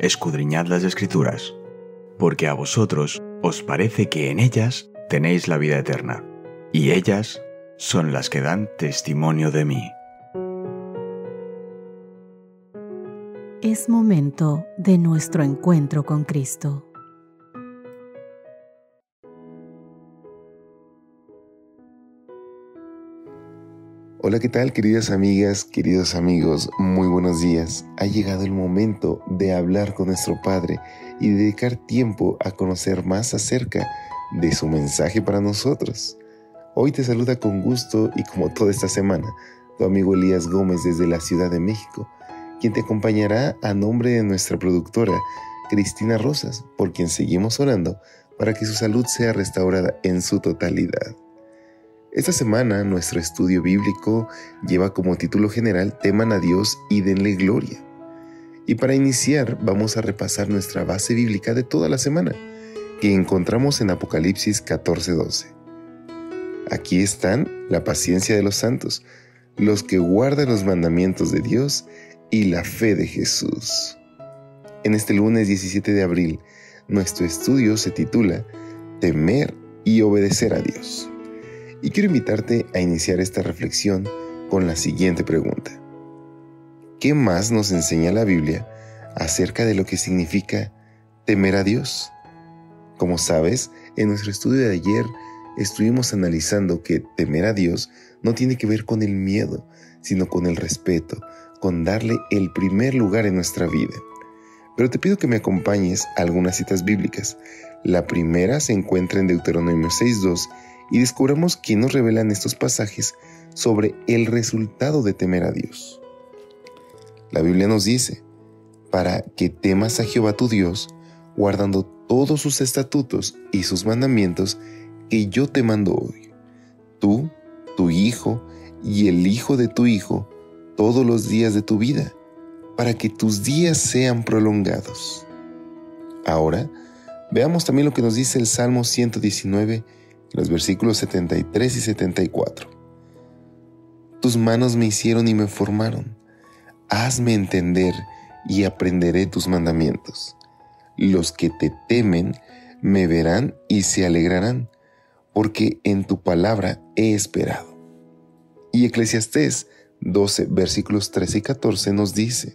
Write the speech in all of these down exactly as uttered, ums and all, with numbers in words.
escudriñad las Escrituras, porque a vosotros os parece que en ellas tenéis la vida eterna, y ellas son las que dan testimonio de mí. Es momento de nuestro encuentro con Cristo. Hola, ¿qué tal, queridas amigas, queridos amigos? Muy buenos días. Ha llegado el momento de hablar con nuestro Padre y dedicar tiempo a conocer más acerca de su mensaje para nosotros. Hoy te saluda con gusto y, como toda esta semana, tu amigo Elías Gómez desde la Ciudad de México, quien te acompañará a nombre de nuestra productora Cristina Rosas, por quien seguimos orando para que su salud sea restaurada en su totalidad. Esta semana nuestro estudio bíblico lleva como título general Teman a Dios y denle gloria. Y para iniciar vamos a repasar nuestra base bíblica de toda la semana, que encontramos en Apocalipsis catorce doce. Aquí están la paciencia de los santos, los que guardan los mandamientos de Dios y la fe de Jesús. En este lunes diecisiete de abril, nuestro estudio se titula Temer y obedecer a Dios. Y quiero invitarte a iniciar esta reflexión con la siguiente pregunta. ¿Qué más nos enseña la Biblia acerca de lo que significa temer a Dios? Como sabes, en nuestro estudio de ayer estuvimos analizando que temer a Dios no tiene que ver con el miedo, sino con el respeto, con darle el primer lugar en nuestra vida. Pero te pido que me acompañes a algunas citas bíblicas. La primera se encuentra en Deuteronomio seis dos, y descubramos qué nos revelan estos pasajes sobre el resultado de temer a Dios. La Biblia nos dice, para que temas a Jehová tu Dios, guardando todos sus estatutos y sus mandamientos que yo te mando hoy, tú, tu hijo y el hijo de tu hijo, todos los días de tu vida, para que tus días sean prolongados. Ahora, veamos también lo que nos dice el Salmo ciento diecinueve, los versículos setenta y tres y setenta y cuatro. Tus manos me hicieron y me formaron. Hazme entender y aprenderé tus mandamientos. Los que te temen me verán y se alegrarán, porque en tu palabra he esperado. Y Eclesiastés doce, versículos trece y catorce nos dice,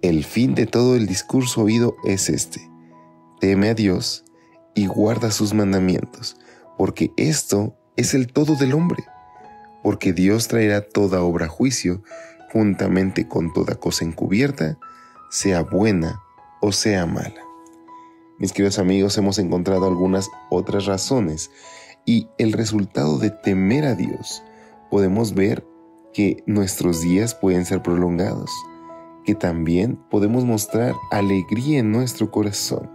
el fin de todo el discurso oído es este: teme a Dios y guarda sus mandamientos, porque esto es el todo del hombre, porque Dios traerá toda obra a juicio, juntamente con toda cosa encubierta, sea buena o sea mala. Mis queridos amigos, hemos encontrado algunas otras razones y el resultado de temer a Dios. Podemos ver que nuestros días pueden ser prolongados, que también podemos mostrar alegría en nuestro corazón.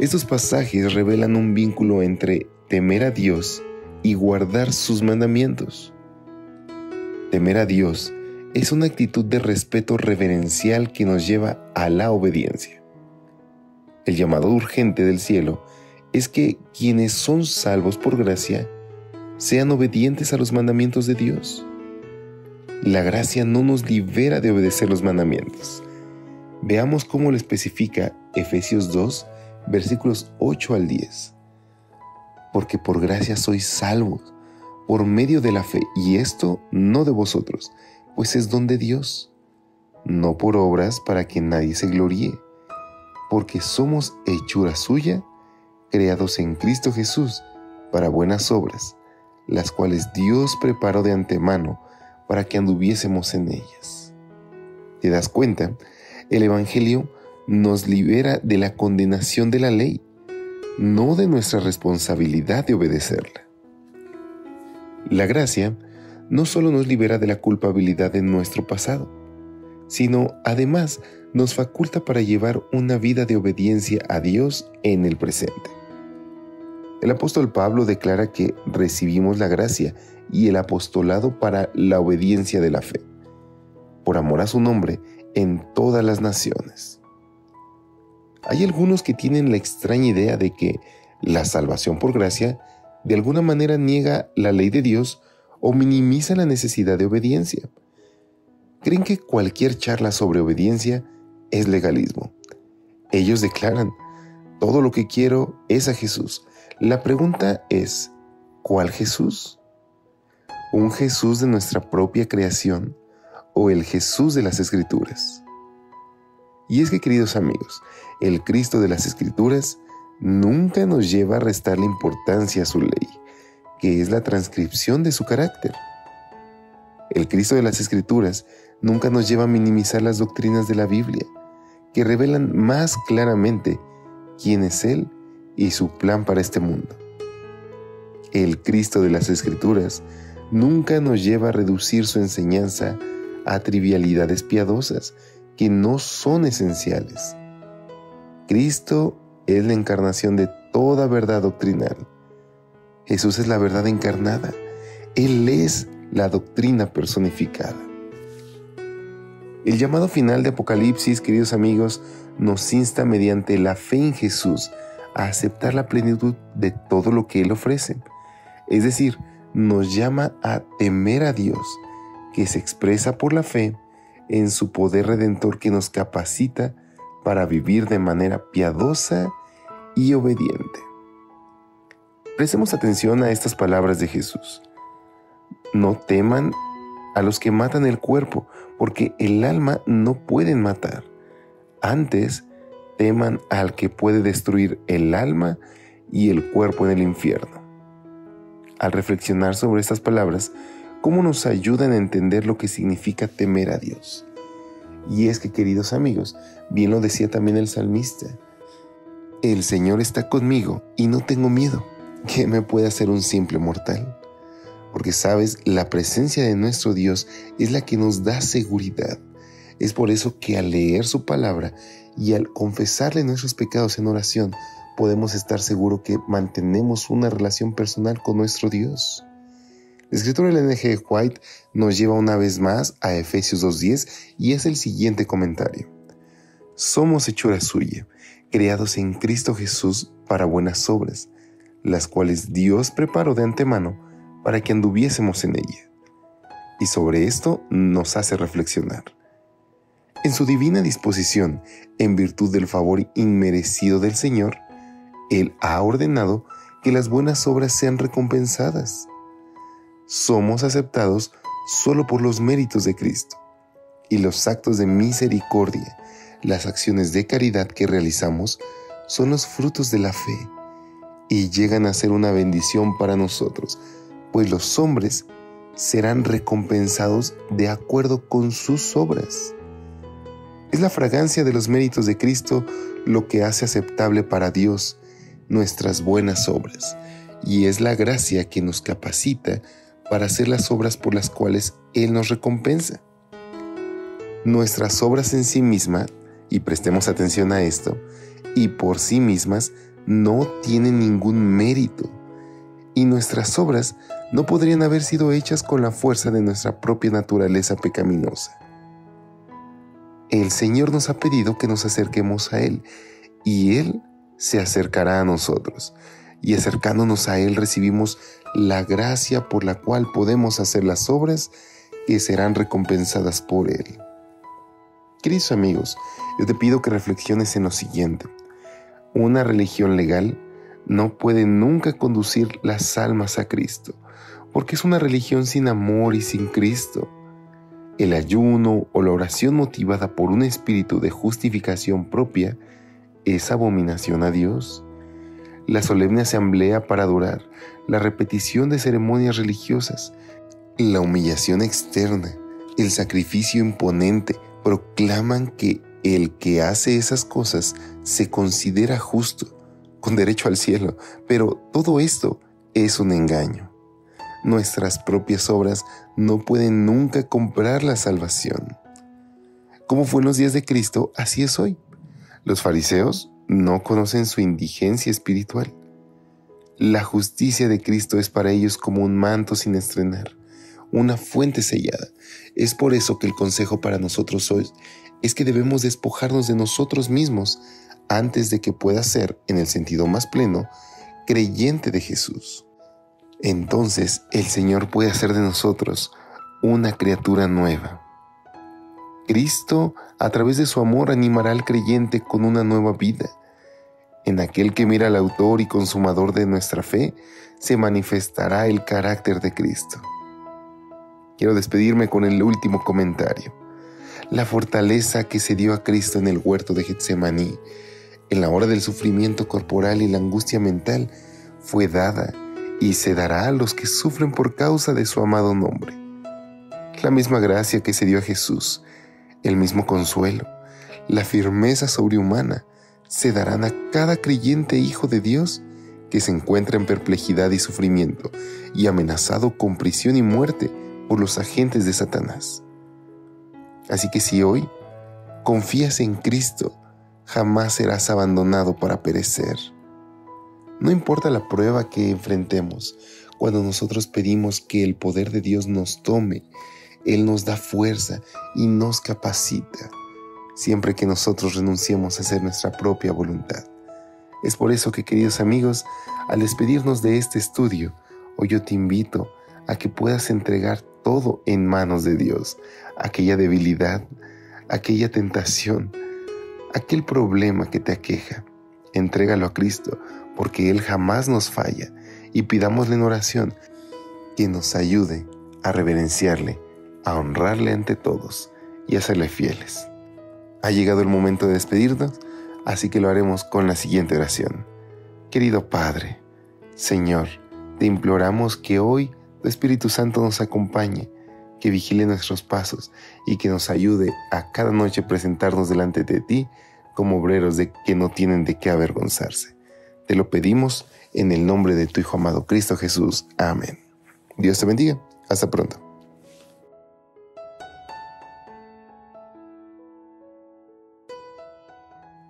Estos pasajes revelan un vínculo entre temer a Dios y guardar sus mandamientos. Temer a Dios es una actitud de respeto reverencial que nos lleva a la obediencia. El llamado urgente del cielo es que quienes son salvos por gracia sean obedientes a los mandamientos de Dios. La gracia no nos libera de obedecer los mandamientos. Veamos cómo lo especifica Efesios dos, versículos ocho al diez. Porque por gracia sois salvos, por medio de la fe, y esto no de vosotros, pues es don de Dios, no por obras para que nadie se gloríe, porque somos hechura suya, creados en Cristo Jesús para buenas obras, las cuales Dios preparó de antemano para que anduviésemos en ellas. ¿Te das cuenta? El Evangelio nos libera de la condenación de la ley, no de nuestra responsabilidad de obedecerla. La gracia no solo nos libera de la culpabilidad de nuestro pasado, sino además nos faculta para llevar una vida de obediencia a Dios en el presente. El apóstol Pablo declara que recibimos la gracia y el apostolado para la obediencia de la fe, por amor a su nombre, en todas las naciones. Hay algunos que tienen la extraña idea de que la salvación por gracia de alguna manera niega la ley de Dios o minimiza la necesidad de obediencia. Creen que cualquier charla sobre obediencia es legalismo. Ellos declaran, todo lo que quiero es a Jesús. La pregunta es, ¿cuál Jesús? ¿Un Jesús de nuestra propia creación o el Jesús de las Escrituras? Y es que, queridos amigos, el Cristo de las Escrituras nunca nos lleva a restarle importancia a su ley, que es la transcripción de su carácter. El Cristo de las Escrituras nunca nos lleva a minimizar las doctrinas de la Biblia, que revelan más claramente quién es Él y su plan para este mundo. El Cristo de las Escrituras nunca nos lleva a reducir su enseñanza a trivialidades piadosas que no son esenciales. Cristo es la encarnación de toda verdad doctrinal. Jesús es la verdad encarnada. Él es la doctrina personificada. El llamado final de Apocalipsis, queridos amigos, nos insta mediante la fe en Jesús a aceptar la plenitud de todo lo que Él ofrece. Es decir, nos llama a temer a Dios, que se expresa por la fe en su poder redentor que nos capacita para vivir de manera piadosa y obediente. Prestemos atención a estas palabras de Jesús. No teman a los que matan el cuerpo, porque el alma no pueden matar. Antes, teman al que puede destruir el alma y el cuerpo en el infierno. Al reflexionar sobre estas palabras, ¿cómo nos ayudan a entender lo que significa temer a Dios? Y es que, queridos amigos, bien lo decía también el salmista, el Señor está conmigo y no tengo miedo. ¿Qué me puede hacer un simple mortal? Porque sabes, la presencia de nuestro Dios es la que nos da seguridad. Es por eso que al leer su palabra y al confesarle nuestros pecados en oración, podemos estar seguros que mantenemos una relación personal con nuestro Dios. La escritura de N G White nos lleva una vez más a Efesios dos diez y es el siguiente comentario. Somos hechura suya, creados en Cristo Jesús para buenas obras, las cuales Dios preparó de antemano para que anduviésemos en ella. Y sobre esto nos hace reflexionar. En su divina disposición, en virtud del favor inmerecido del Señor, Él ha ordenado que las buenas obras sean recompensadas. Somos aceptados solo por los méritos de Cristo y los actos de misericordia, las acciones de caridad que realizamos son los frutos de la fe y llegan a ser una bendición para nosotros, pues los hombres serán recompensados de acuerdo con sus obras. Es la fragancia de los méritos de Cristo lo que hace aceptable para Dios nuestras buenas obras, y es la gracia que nos capacita para hacer las obras por las cuales Él nos recompensa. Nuestras obras en sí mismas, y prestemos atención a esto, y por sí mismas, no tienen ningún mérito, y nuestras obras no podrían haber sido hechas con la fuerza de nuestra propia naturaleza pecaminosa. El Señor nos ha pedido que nos acerquemos a Él, y Él se acercará a nosotros, y acercándonos a Él recibimos la gracia por la cual podemos hacer las obras que serán recompensadas por Él. Queridos amigos, yo te pido que reflexiones en lo siguiente. Una religión legal no puede nunca conducir las almas a Cristo, porque es una religión sin amor y sin Cristo. El ayuno o la oración motivada por un espíritu de justificación propia es abominación a Dios. La solemne asamblea para adorar, la repetición de ceremonias religiosas, la humillación externa, el sacrificio imponente, proclaman que el que hace esas cosas se considera justo, con derecho al cielo, pero todo esto es un engaño. Nuestras propias obras no pueden nunca comprar la salvación. Como fue en los días de Cristo, así es hoy. Los fariseos no conocen su indigencia espiritual. La justicia de Cristo es para ellos como un manto sin estrenar, una fuente sellada. Es por eso que el consejo para nosotros hoy es que debemos despojarnos de nosotros mismos antes de que pueda ser, en el sentido más pleno, creyente de Jesús. Entonces el Señor puede hacer de nosotros una criatura nueva. Cristo, a través de su amor, animará al creyente con una nueva vida. En aquel que mira al autor y consumador de nuestra fe, se manifestará el carácter de Cristo. Quiero despedirme con el último comentario. La fortaleza que se dio a Cristo en el huerto de Getsemaní, en la hora del sufrimiento corporal y la angustia mental, fue dada y se dará a los que sufren por causa de su amado nombre. La misma gracia que se dio a Jesús, el mismo consuelo, la firmeza sobrehumana, se darán a cada creyente hijo de Dios que se encuentra en perplejidad y sufrimiento y amenazado con prisión y muerte por los agentes de Satanás. Así que si hoy confías en Cristo, jamás serás abandonado para perecer. No importa la prueba que enfrentemos, cuando nosotros pedimos que el poder de Dios nos tome, Él nos da fuerza y nos capacita, siempre que nosotros renunciemos a hacer nuestra propia voluntad. Es por eso que, queridos amigos, al despedirnos de este estudio, hoy yo te invito a que puedas entregar todo en manos de Dios, aquella debilidad, aquella tentación, aquel problema que te aqueja. Entrégalo a Cristo, porque Él jamás nos falla, y pidámosle en oración que nos ayude a reverenciarle, a honrarle ante todos y a serle fieles. Ha llegado el momento de despedirnos, así que lo haremos con la siguiente oración. Querido Padre, Señor, te imploramos que hoy tu Espíritu Santo nos acompañe, que vigile nuestros pasos y que nos ayude a cada noche presentarnos delante de ti como obreros de que no tienen de qué avergonzarse. Te lo pedimos en el nombre de tu Hijo amado Cristo Jesús. Amén. Dios te bendiga. Hasta pronto.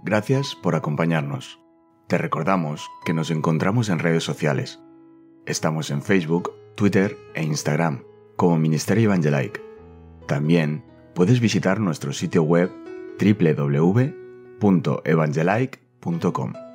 Gracias por acompañarnos. Te recordamos que nos encontramos en redes sociales. Estamos en Facebook, Twitter e Instagram como Ministerio Evangelike. También puedes visitar nuestro sitio web doble u doble u doble u punto evangelike punto com.